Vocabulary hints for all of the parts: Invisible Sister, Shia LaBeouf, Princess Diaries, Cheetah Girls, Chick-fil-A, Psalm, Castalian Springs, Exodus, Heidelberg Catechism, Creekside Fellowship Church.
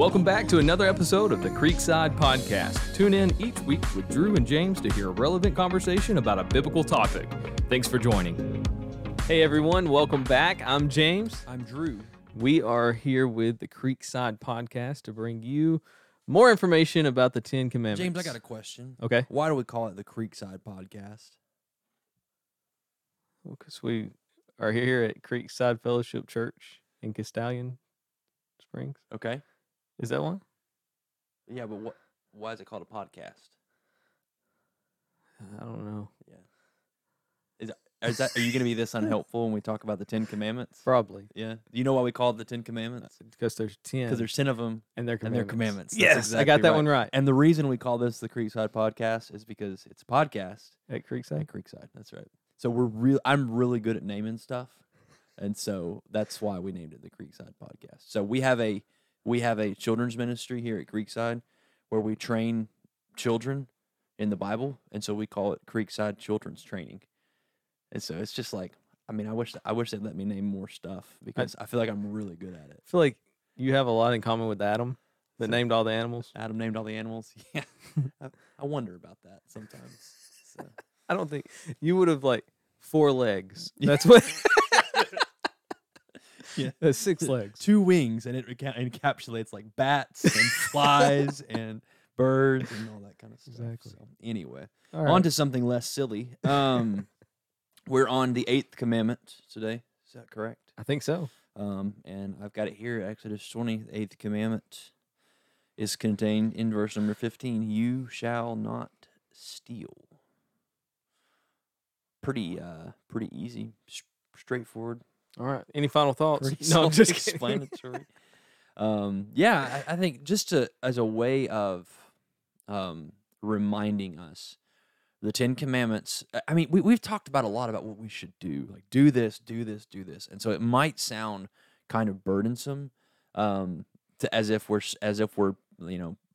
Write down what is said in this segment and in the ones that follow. Welcome back to another episode of the Creekside Podcast. Tune in each week with Drew and James to hear a relevant conversation about a biblical topic. Thanks for joining. Hey everyone, welcome back. I'm James. I'm Drew. We are here with the Creekside Podcast to bring you more information about the Ten Commandments. James, I got a question. Okay. Why do we call it the Creekside Podcast? Well, because we are here at Creekside Fellowship Church in Castalian Springs. Okay. Is that one? Yeah, but why is it called a podcast? I don't know. Yeah. Are you going to be this unhelpful when we talk about the Ten Commandments? Probably. Yeah. You know why we call it the Ten Commandments? Because there's 10. Because there's 10 of them. And they're commandments. That's yes, exactly I got that right. And the reason we call this the Creekside Podcast is because it's a podcast. At Creekside? At Creekside, that's right. So I'm really good at naming stuff, and so that's why we named it the Creekside Podcast. So we have a children's ministry here at Creekside where we train children in the Bible, and so we call it Creekside Children's Training. And so it's just like, I mean, I wish they'd let me name more stuff because I feel like I'm really good at it. I feel like you have a lot in common with Adam that named all the animals. Adam named all the animals. Yeah. I wonder about that sometimes. So. I don't think you would have like 4 legs. That's what. Yeah, 6 legs, 2 wings, and it encapsulates like bats and flies and birds and all that kind of stuff. Exactly. So, anyway, right. On to something less silly. We're on the 8th commandment today. Is that correct? I think so. And I've got it here. Exodus 20, the 8th commandment is contained in verse number 15. You shall not steal. Pretty easy, straightforward. All right. Any final thoughts? No, I'm just explanatory. Yeah, I think just as a way of reminding us, the Ten Commandments. I mean, we've talked about a lot about what we should do, like do this, do this, do this, and so it might sound kind of burdensome, to as if we're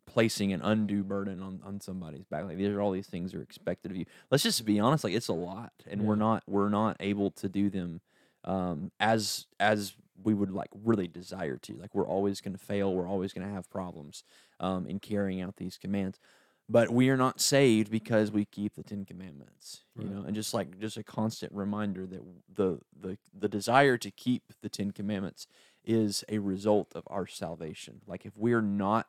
placing an undue burden on somebody's back. Like these things are expected of you. Let's just be honest. Like it's a lot, and yeah. we're not able to do them as we would like really desire to. Like we're always going to fail. We're always going to have problems in carrying out these commands. But we are not saved because we keep the Ten Commandments, you know, and just a constant reminder that the desire to keep the Ten Commandments is a result of our salvation. Like if we are not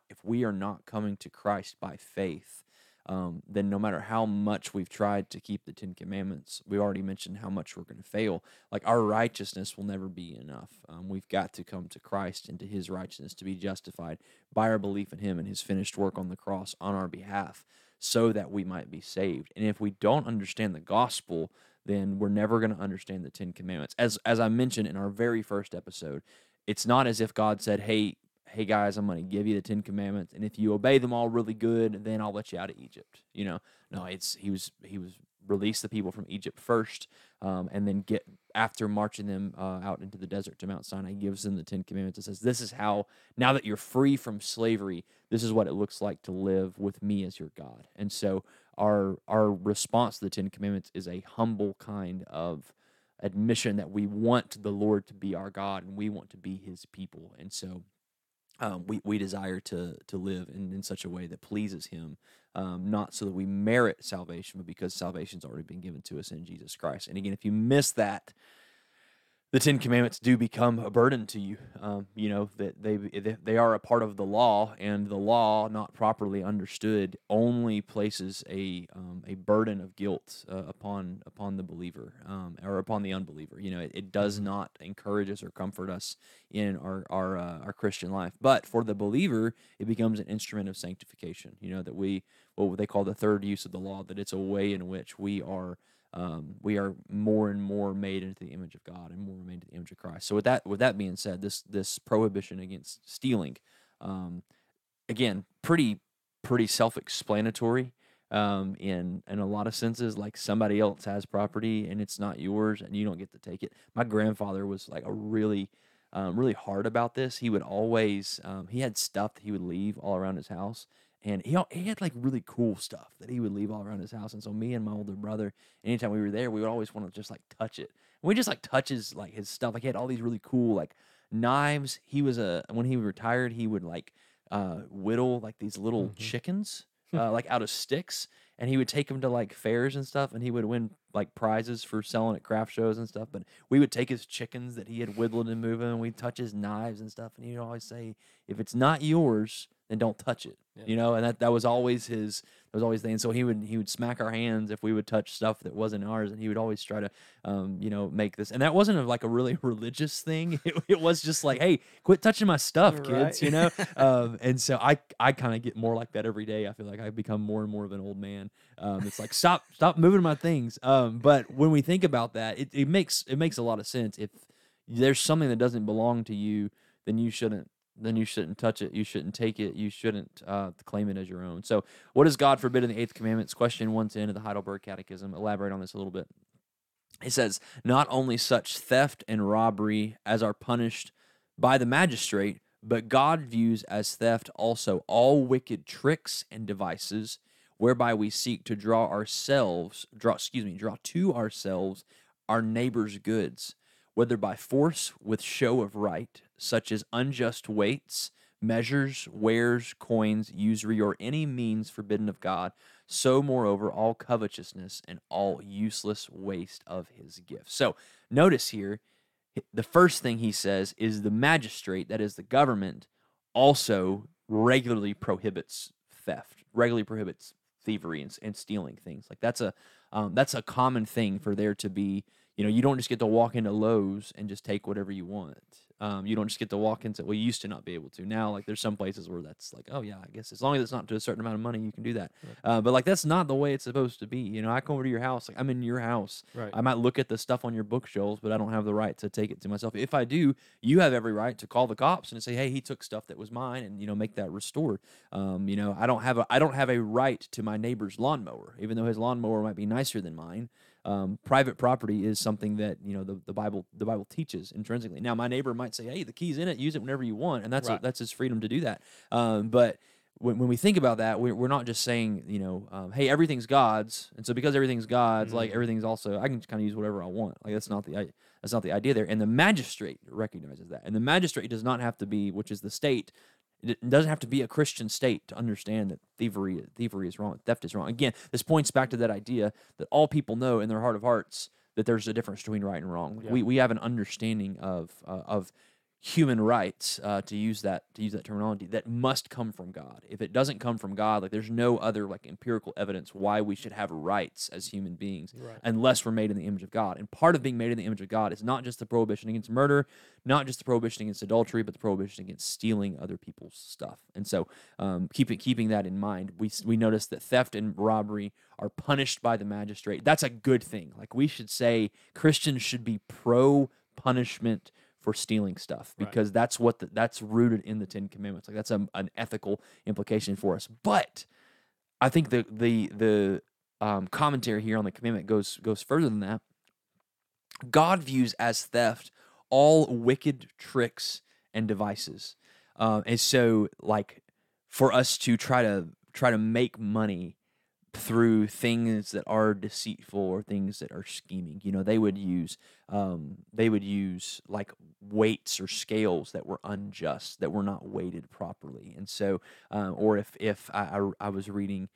coming to Christ by faith, then no matter how much we've tried to keep the Ten Commandments, we already mentioned how much we're going to fail. Like our righteousness will never be enough. We've got to come to Christ and to His righteousness to be justified by our belief in Him and His finished work on the cross on our behalf so that we might be saved. And if we don't understand the gospel, then we're never going to understand the Ten Commandments. As I mentioned in our very first episode, it's not as if God said, Hey guys, I'm going to give you the Ten Commandments, and if you obey them all really good, then I'll let you out of Egypt. You know, no, he was released the people from Egypt first, and then after marching them out into the desert to Mount Sinai, gives them the Ten Commandments and says, "This is how. Now that you're free from slavery, this is what it looks like to live with me as your God." And so our response to the Ten Commandments is a humble kind of admission that we want the Lord to be our God and we want to be His people, and so. We desire to live in such a way that pleases Him, not so that we merit salvation, but because salvation's already been given to us in Jesus Christ. And again, if you miss that, the Ten Commandments do become a burden to you. That they are a part of the law, and the law, not properly understood, only places a burden of guilt upon the believer or upon the unbeliever. You know, it does not encourage us or comfort us in our Christian life. But for the believer, it becomes an instrument of sanctification. You know, that what they call the third use of the law, that it's a way in which we are more and more made into the image of God and more made into the image of Christ. So with that being said, this prohibition against stealing, again, pretty self-explanatory in a lot of senses. Like somebody else has property and it's not yours and you don't get to take it. My grandfather was like a really hard about this. He would always he had stuff that he would leave all around his house. And he had like really cool stuff that he would leave all around his house. And so me and my older brother, anytime we were there, we would always want to just like touch it. And we just like touch his stuff. Like he had all these really cool like knives. When he retired, he would like whittle like these little chickens, like out of sticks. And he would take them to like fairs and stuff, and he would win like prizes for selling at craft shows and stuff. But we would take his chickens that he had whittled and moved, and we'd touch his knives and stuff. And he'd always say, "If it's not yours, then don't touch it." Yeah. You know, and that was always his. That was always the thing. And so he would smack our hands if we would touch stuff that wasn't ours, and he would always try to, you know, make this. And that wasn't like a really religious thing. It was just like, "Hey, quit touching my stuff, kids." Right. You know. And so I kind of get more like that every day. I feel like I become more and more of an old man. It's like, stop moving my things. But when we think about that, it makes a lot of sense. If there's something that doesn't belong to you, then you shouldn't touch it. You shouldn't take it. You shouldn't claim it as your own. So what does God forbid in the Eighth Commandments? Question 110 of the Heidelberg Catechism. Elaborate on this a little bit. It says, not only such theft and robbery as are punished by the magistrate, but God views as theft also all wicked tricks and devices, whereby we seek to draw to ourselves our neighbor's goods, whether by force with show of right, such as unjust weights, measures, wares, coins, usury, or any means forbidden of God, so moreover all covetousness and all useless waste of his gifts. So notice here, the first thing he says is the magistrate, that is the government, also regularly prohibits theft, regularly prohibits thievery and stealing things. Like that's a common thing for there to be, you know, you don't just get to walk into Lowe's and just take whatever you want. You don't just get to walk into, well, you used to not be able to. Now, like, there's some places where that's like, oh, yeah, I guess as long as it's not to a certain amount of money, you can do that. Right. But, like, that's not the way it's supposed to be. You know, I come over to your house. Like, I'm in your house. Right. I might look at the stuff on your bookshelves, but I don't have the right to take it to myself. If I do, you have every right to call the cops and say, hey, he took stuff that was mine, and, you know, make that restored. You know, I don't have a right to my neighbor's lawnmower, even though his lawnmower might be nicer than mine. Private property is something that, you know, the Bible teaches intrinsically. Now, my neighbor might say, hey, the key's in it, use it whenever you want, and that's his freedom to do that. But when we think about that, we're not just saying, you know, hey, everything's God's, and so because everything's God's, like, everything's also, I can kind of use whatever I want. Like, that's not the idea there. And the magistrate recognizes that. And the magistrate does not have to be, which is the state, it doesn't have to be a Christian state to understand that thievery is wrong, theft is wrong. Again, this points back to that idea that all people know in their heart of hearts that there's a difference between right and wrong. Yeah. We have an understanding of human rights, to use that terminology, that must come from God. If it doesn't come from God, like, there's no other like empirical evidence why we should have rights as human beings, right, unless we're made in the image of God. And part of being made in the image of God is not just the prohibition against murder, not just the prohibition against adultery, but the prohibition against stealing other people's stuff. And so keeping that in mind, we notice that theft and robbery are punished by the magistrate. That's a good thing. Like, we should say Christians should be pro-punishment for stealing stuff, because that's what that's rooted in the Ten Commandments. Like, that's an ethical implication for us. But I think the commentary here on the commandment goes further than that. God views as theft all wicked tricks and devices, and so, like, for us to try to make money through things that are deceitful or things that are scheming. You know, they would use like weights or scales that were unjust, that were not weighted properly. And so, or if I was reading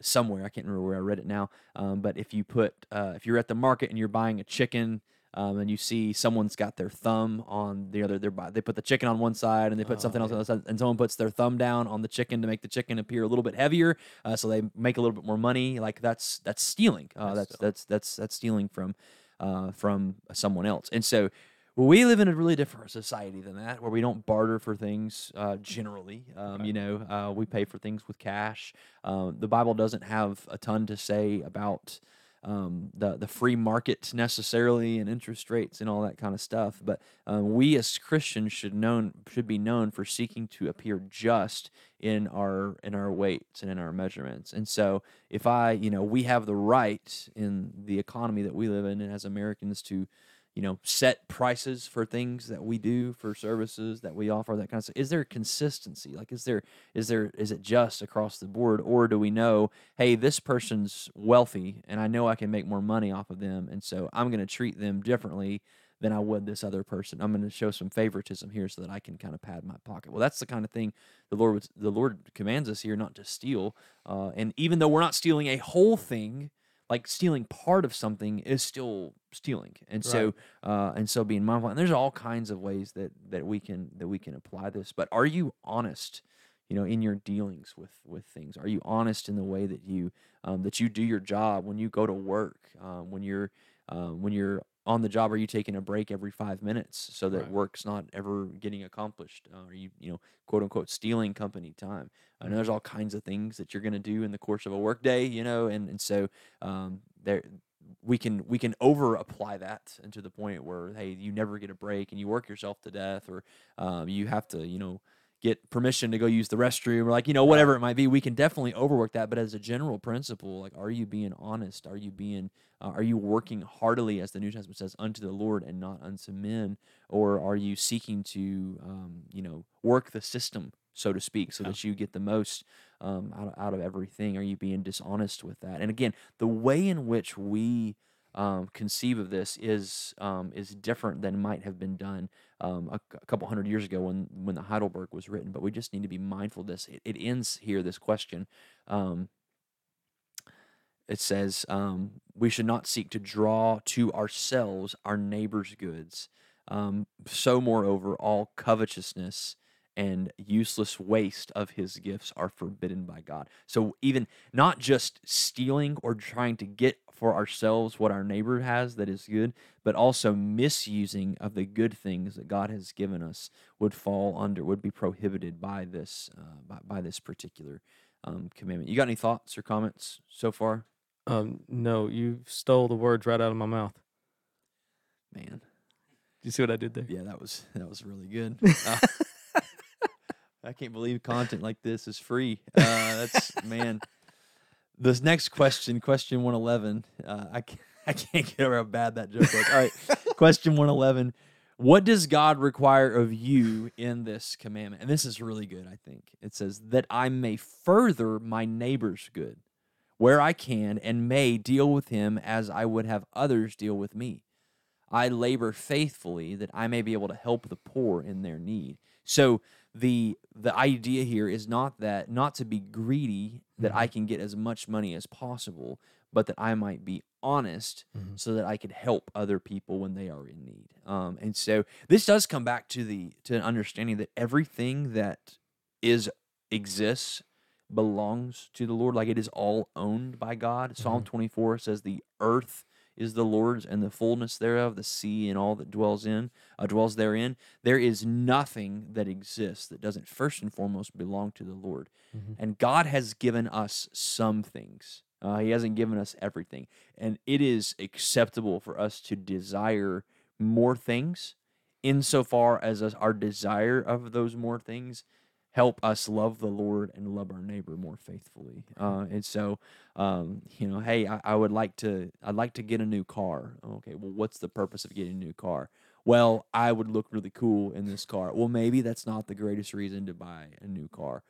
somewhere, I can't remember where I read it now, but if you're at the market and you're buying a chicken, and you see someone's got their thumb on the other, they put the chicken on one side and they put something else on the other side, and someone puts their thumb down on the chicken to make the chicken appear a little bit heavier, so they make a little bit more money. Like, that's stealing. That's stealing from someone else. And so we live in a really different society than that, where we don't barter for things generally. You know, we pay for things with cash. The Bible doesn't have a ton to say about the free market necessarily, and interest rates and all that kind of stuff. But we as Christians should be known for seeking to appear just in our weights and in our measurements. And so we have the right in the economy that we live in and as Americans to, you know, set prices for things that we do, for services that we offer, that kind of stuff. Is there consistency? Like, is it just across the board, or do we know, hey, this person's wealthy and I know I can make more money off of them, and so I'm going to treat them differently than I would this other person. I'm going to show some favoritism here so that I can kind of pad my pocket. Well, that's the kind of thing the Lord commands us here not to steal. And even though we're not stealing a whole thing, like stealing part of something is still stealing. And so, and so being mindful. And there's all kinds of ways that we can apply this. But are you honest? You know, in your dealings with things, are you honest in the way that you do your job when you go to work, when you're on the job? Are you taking a break every 5 minutes so that work's not ever getting accomplished? Are you quote unquote stealing company time? I know there's all kinds of things that you're going to do in the course of a work day, and so there. We can over apply that into the point where, hey, you never get a break and you work yourself to death, or you have to get permission to go use the restroom, or whatever it might be. We can definitely overwork that, but as a general principle, are you being honest? Are you being, are you working heartily, as the New Testament says, unto the Lord and not unto men? Or are you seeking to, work the system, so to speak, so that you get the most out of everything? Are you being dishonest with that? And again, the way in which we conceive of this is different than might have been done a couple hundred years ago when the Heidelberg was written, but we just need to be mindful of this. It ends here, this question. It says, we should not seek to draw to ourselves our neighbor's goods. So moreover, all covetousness and useless waste of his gifts are forbidden by God. So even not just stealing or trying to get for ourselves what our neighbor has that is good, but also misusing of the good things that God has given us would be prohibited by this by this particular commandment. You got any thoughts or comments so far? No, you stole the words right out of my mouth. Man. Did you see what I did there? Yeah, that was really good. I can't believe content like this is free. That's, man. This next question, question 111. I can't get over how bad that joke was. All right, question 111. What does God require of you in this commandment? And this is really good, I think. It says, that I may further my neighbor's good, where I can and may deal with him as I would have others deal with me. I labor faithfully that I may be able to help the poor in their need. So the idea here is not to be greedy, that I can get as much money as possible, but that I might be honest so that I could help other people when they are in need. And so this does come back to an understanding that everything that exists belongs to the Lord, like it is all owned by God. Mm-hmm. Psalm 24 says the earth is the Lord's and the fullness thereof, the sea and all that dwells therein. There is nothing that exists that doesn't first and foremost belong to the Lord. Mm-hmm. And God has given us some things. He hasn't given us everything. And it is acceptable for us to desire more things insofar as our desire of those more things help us love the Lord and love our neighbor more faithfully. I'd like to get a new car. Okay, well, what's the purpose of getting a new car? Well, I would look really cool in this car. Well, maybe that's not the greatest reason to buy a new car.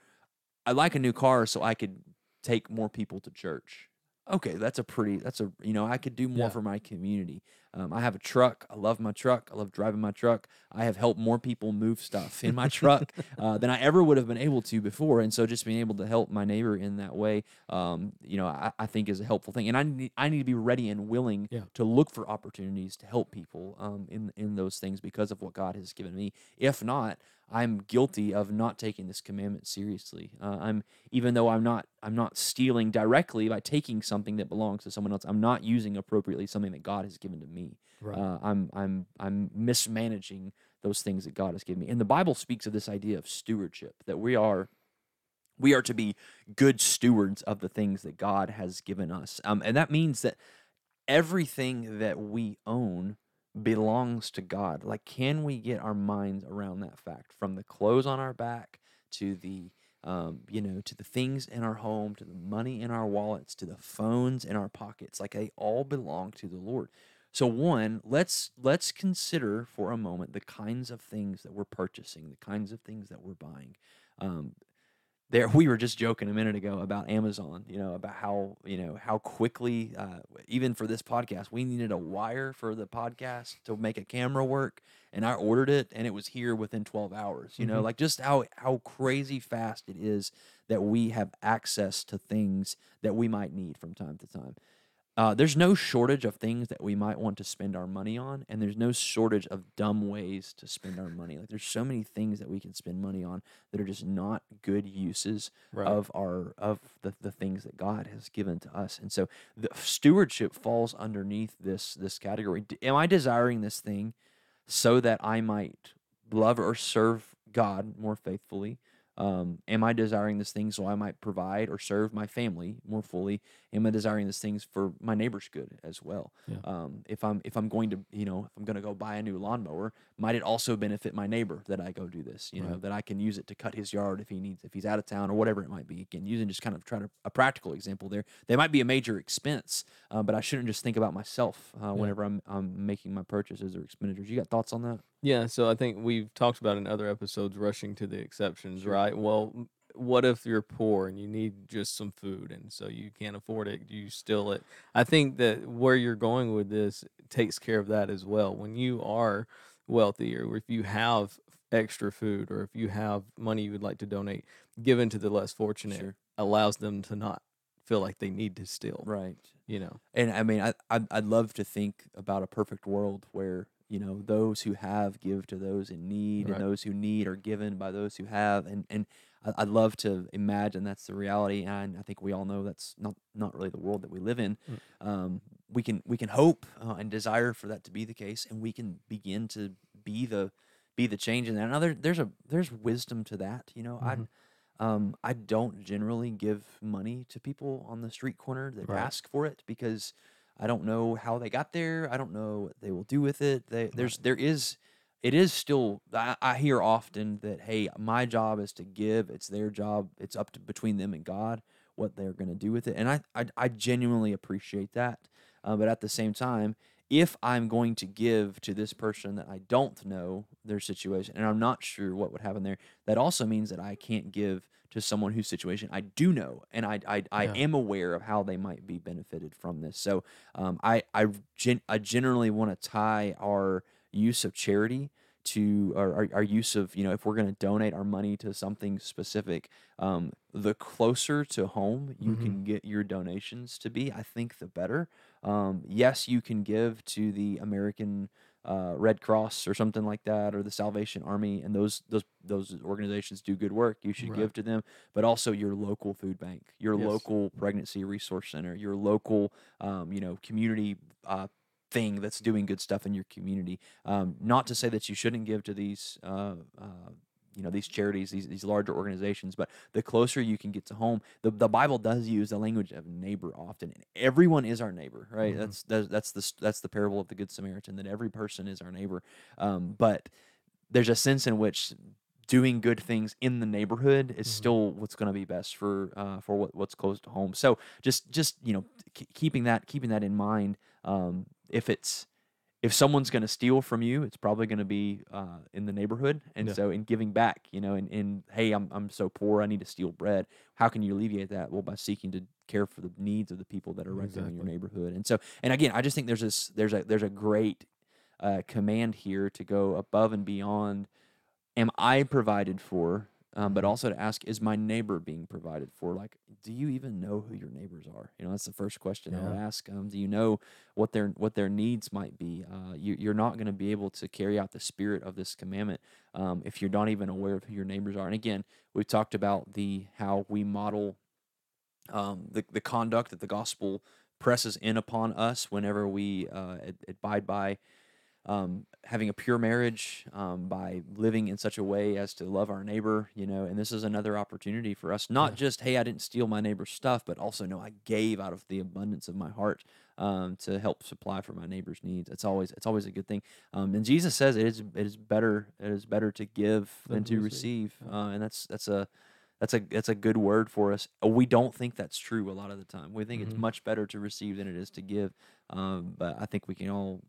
I like a new car so I could take more people to church. Okay, I could do more for my community. I have a truck. I love my truck. I love driving my truck. I have helped more people move stuff in my truck than I ever would have been able to before. And so just being able to help my neighbor in that way, I think is a helpful thing. And I need to be ready and willing to look for opportunities to help people in those things because of what God has given me. If not, I'm guilty of not taking this commandment seriously. Even though I'm not stealing directly by taking something that belongs to someone else, I'm not using appropriately something that God has given to me. Right. I'm mismanaging those things that God has given me. And the Bible speaks of this idea of stewardship, that we are to be good stewards of the things that God has given us. And that means that everything that we own belongs to God. Like, can we get our minds around that fact? From the clothes on our back to the to the things in our home, to the money in our wallets, to the phones in our pockets, like they all belong to the Lord. So one, let's consider for a moment the kinds of things that we're purchasing, the kinds of things that we're buying. there, we were just joking a minute ago about Amazon, about how quickly, even for this podcast, we needed a wire for the podcast to make a camera work, and I ordered it, and it was here within 12 hours, mm-hmm. Like just how crazy fast it is that we have access to things that we might need from time to time. There's no shortage of things that we might want to spend our money on, and there's no shortage of dumb ways to spend our money. Like there's so many things that we can spend money on that are just not good uses of the things that God has given to us. And so the stewardship falls underneath this category. Am I desiring this thing so that I might love or serve God more faithfully? Am I desiring this thing so I might provide or serve my family more fully? Am I desiring these things for my neighbor's good as well? Yeah. If I'm going to, if I'm going to go buy a new lawnmower, might it also benefit my neighbor that I go do this? You know, that I can use it to cut his yard if he's out of town or whatever it might be. Again, using just kind of a practical example there. They might be a major expense, but I shouldn't just think about myself whenever I'm making my purchases or expenditures. You got thoughts on that? Yeah, so I think we've talked about in other episodes rushing to the exceptions, right? Well, what if you're poor and you need just some food and so you can't afford it, you steal it? I think that where you're going with this takes care of that as well. When you are wealthy or if you have extra food or if you have money you would like to donate, given to the less fortunate allows them to not feel like they need to steal. Right. And I mean, I'd love to think about a perfect world where those who have give to those in need, and those who need are given by those who have. And I'd love to imagine that's the reality, and I think we all know that's not really the world that we live in. We can hope and desire for that to be the case, and we can begin to be the change in that. Now there's wisdom to that, Mm-hmm. I don't generally give money to people on the street corner that ask for it because I don't know how they got there. I don't know what they will do with it. I hear often that, hey, my job is to give. It's their job. It's up to between them and God what they're going to do with it. And I genuinely appreciate that. But at the same time, if I'm going to give to this person that I don't know their situation, and I'm not sure what would happen there, that also means that I can't give to someone whose situation I do know, and I am aware of how they might be benefited from this. So I generally want to tie our use of charity to our use of, if we're going to donate our money to something specific, the closer to home you mm-hmm. can get your donations to be, I think the better. Yes, you can give to the American Red Cross or something like that, or the Salvation Army, and those organizations do good work. You should give to them, but also your local food bank, your local pregnancy resource center, your local community thing that's doing good stuff in your community. Not to say that you shouldn't give to these these charities, these larger organizations, but the closer you can get to home, the Bible does use the language of neighbor often. And everyone is our neighbor, right? Mm-hmm. That's the parable of the Good Samaritan, that every person is our neighbor. But there's a sense in which doing good things in the neighborhood is mm-hmm. still what's going to be best for what's close to home. So keeping that in mind, if someone's going to steal from you, it's probably going to be in the neighborhood. And so in giving back, hey, I'm so poor, I need to steal bread. How can you alleviate that? Well, by seeking to care for the needs of the people that are right there in your neighborhood. And so, and again, I just think there's a great command here to go above and beyond. Am I provided for? But also to ask, is my neighbor being provided for? Like, do you even know who your neighbors are? That's the first question I would ask. Do you know what their needs might be? You're not going to be able to carry out the spirit of this commandment if you're not even aware of who your neighbors are. And again, we've talked about how we model the conduct that the gospel presses in upon us whenever we abide by. Having a pure marriage, by living in such a way as to love our neighbor, and this is another opportunity for us, not just, hey, I didn't steal my neighbor's stuff, but also, no, I gave out of the abundance of my heart to help supply for my neighbor's needs. It's always a good thing. And Jesus says it is better to give than to receive. And that's a good word for us. We don't think that's true a lot of the time. We think mm-hmm. it's much better to receive than it is to give. But I think we can all,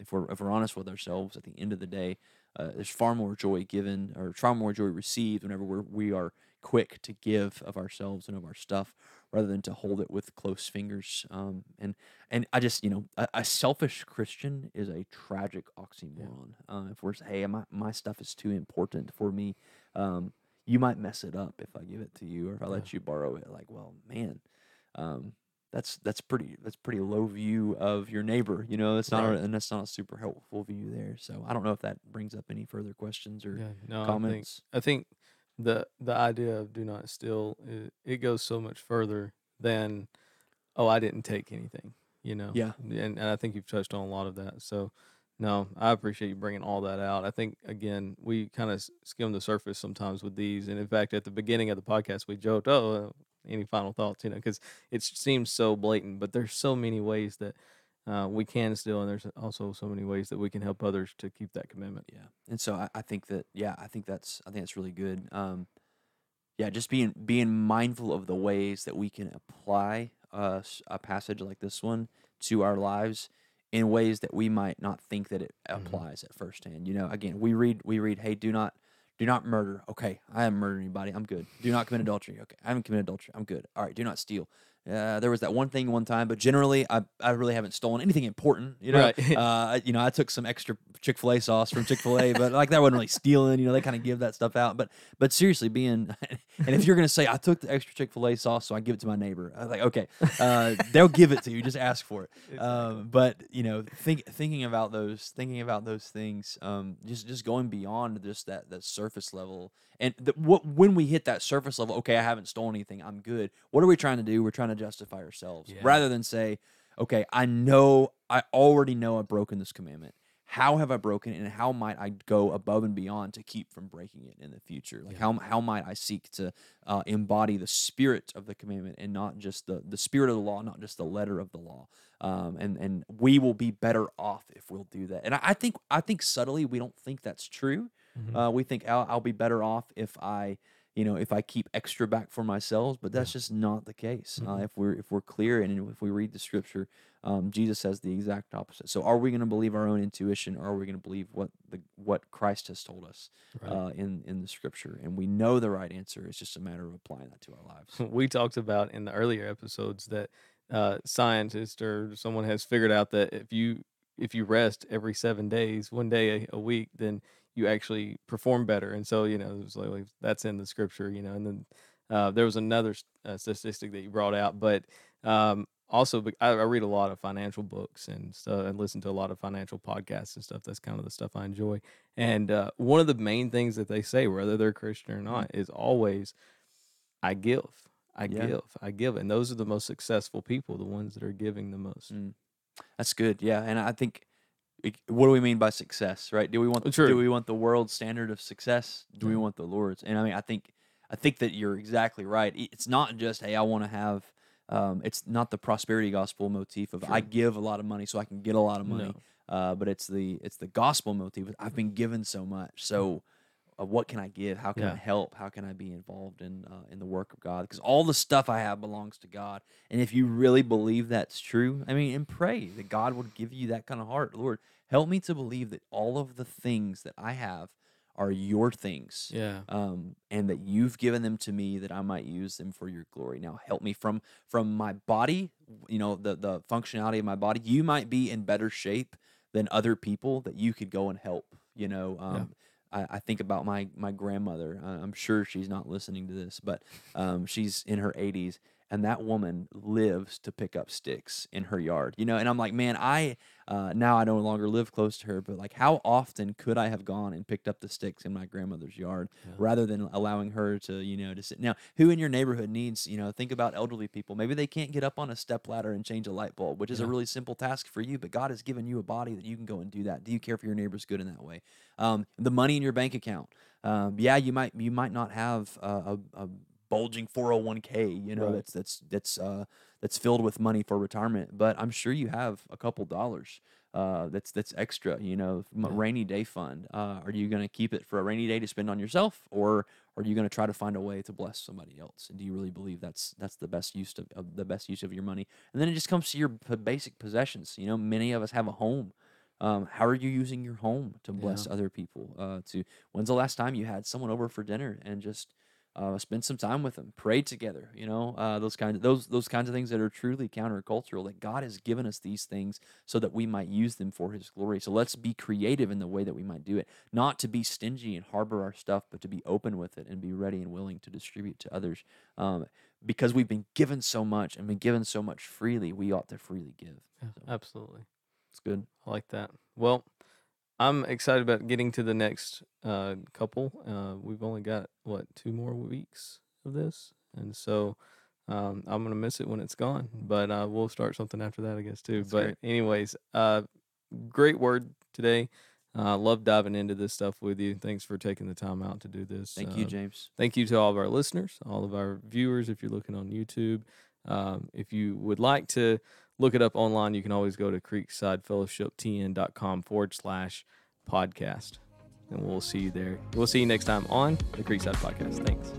if we're honest with ourselves, at the end of the day, there's far more joy received whenever we are quick to give of ourselves and of our stuff rather than to hold it with close fingers. And I just, a selfish Christian is a tragic oxymoron. Yeah. If we're saying, hey, my stuff is too important for me, you might mess it up if I give it to you or if I let you borrow it. Like, well, man, that's pretty low view of your neighbor. That's not a super helpful view there. So I don't know if that brings up any further questions or comments. I think the idea of do not steal, it goes so much further than, oh, I didn't take anything, Yeah. And I think you've touched on a lot of that. So, no, I appreciate you bringing all that out. I think, again, we kind of skim the surface sometimes with these. And, in fact, at the beginning of the podcast, we joked, any final thoughts, because it seems so blatant. But there's so many ways that we can steal, and there's also so many ways that we can help others to keep that commitment. Yeah. And so I think that's really good. Just being mindful of the ways that we can apply a passage like this one to our lives in ways that we might not think that it applies at first hand. Again, we read, hey, do not murder. Okay, I haven't murdered anybody. I'm good. Do not commit adultery. Okay, I haven't committed adultery. I'm good. All right, do not steal. There was that one thing one time, but generally I really haven't stolen anything important. Right. I took some extra Chick-fil-A sauce from Chick-fil-A, but like that wasn't really stealing. They kind of give that stuff out. But seriously, and if you're gonna say I took the extra Chick-fil-A sauce, so I give it to my neighbor, I was like, okay, they'll give it to you. Just ask for it. But thinking about those things, just going beyond just that surface level. And when we hit that surface level, okay, I haven't stolen anything, I'm good. What are we trying to do? We're trying to justify ourselves rather than say, okay, I already know I've broken this commandment. How have I broken it, and how might I go above and beyond to keep from breaking it in the future? Like how might I seek to embody the spirit of the commandment and not just the spirit of the law, not just the letter of the law? And we will be better off if we'll do that. And I think subtly we don't think that's true. Mm-hmm. We think I'll be better off if I, if I keep extra back for myself, but that's just not the case. Mm-hmm. If we're clear and if we read the scripture, Jesus says the exact opposite. So, are we going to believe our own intuition, or are we going to believe what Christ has told us in the scripture? And we know the right answer. It's just a matter of applying that to our lives. We talked about in the earlier episodes that scientists or someone has figured out that if you rest every 7 days, one day a week, then you actually perform better. And so, it was like, that's in the scripture, and then there was another statistic that you brought out, but also I read a lot of financial books and stuff, and listen to a lot of financial podcasts and stuff. That's kind of the stuff I enjoy. And one of the main things that they say, whether they're Christian or not, is always, I give. And those are the most successful people, the ones that are giving the most. Mm. That's good. Yeah. And I think, what do we mean by success, right? Do we want the world's standard of success? Do we want the Lord's? And I think that you're exactly right. It's not just, hey, I want to have. It's not the prosperity gospel motif of I give a lot of money so I can get a lot of money. No. But it's the gospel motif. I've been given so much, so what can I give? How can I help? How can I be involved in the work of God? Because all the stuff I have belongs to God. And if you really believe that's true, and pray that God would give you that kind of heart. Lord, help me to believe that all of the things that I have are your things, and that you've given them to me that I might use them for your glory. Now help me from my body, the functionality of my body. You might be in better shape than other people that you could go and help, I think about my grandmother. I'm sure she's not listening to this, but she's in her 80s, and that woman lives to pick up sticks in her yard. And I'm like, man, now I no longer live close to her, but like how often could I have gone and picked up the sticks in my grandmother's yard rather than allowing her to, to sit. Now, who in your neighborhood needs, think about elderly people. Maybe they can't get up on a stepladder and change a light bulb, which is a really simple task for you, but God has given you a body that you can go and do that. Do you care for your neighbor's good in that way? The money in your bank account. You might not have a bulging 401k, that's filled with money for retirement, but I'm sure you have a couple dollars that's extra, rainy day fund. Are you going to keep it for a rainy day to spend on yourself, or are you going to try to find a way to bless somebody else? And do you really believe that's the best use of the best use of your money? And then it just comes to your basic possessions. Many of us have a home. How are you using your home to bless other people? When's the last time you had someone over for dinner and just Spend some time with them, pray together, those kinds of things that are truly countercultural, that God has given us these things so that we might use them for his glory. So let's be creative in the way that we might do it, not to be stingy and harbor our stuff, but to be open with it and be ready and willing to distribute to others. Because we've been given so much and been given so much freely, we ought to freely give. So, absolutely. It's good. I like that. Well, I'm excited about getting to the next couple. We've only got, 2 more weeks of this? And so I'm going to miss it when it's gone. But we'll start something after that, I guess, too. That's but great. Anyways, great word today. Love diving into this stuff with you. Thanks for taking the time out to do this. Thank you, James. Thank you to all of our listeners, all of our viewers, if you're looking on YouTube. If you would like to look it up online, you can always go to creekesidefellowshiptn.com/podcast. And we'll see you there. We'll see you next time on the Creekside Podcast. Thanks.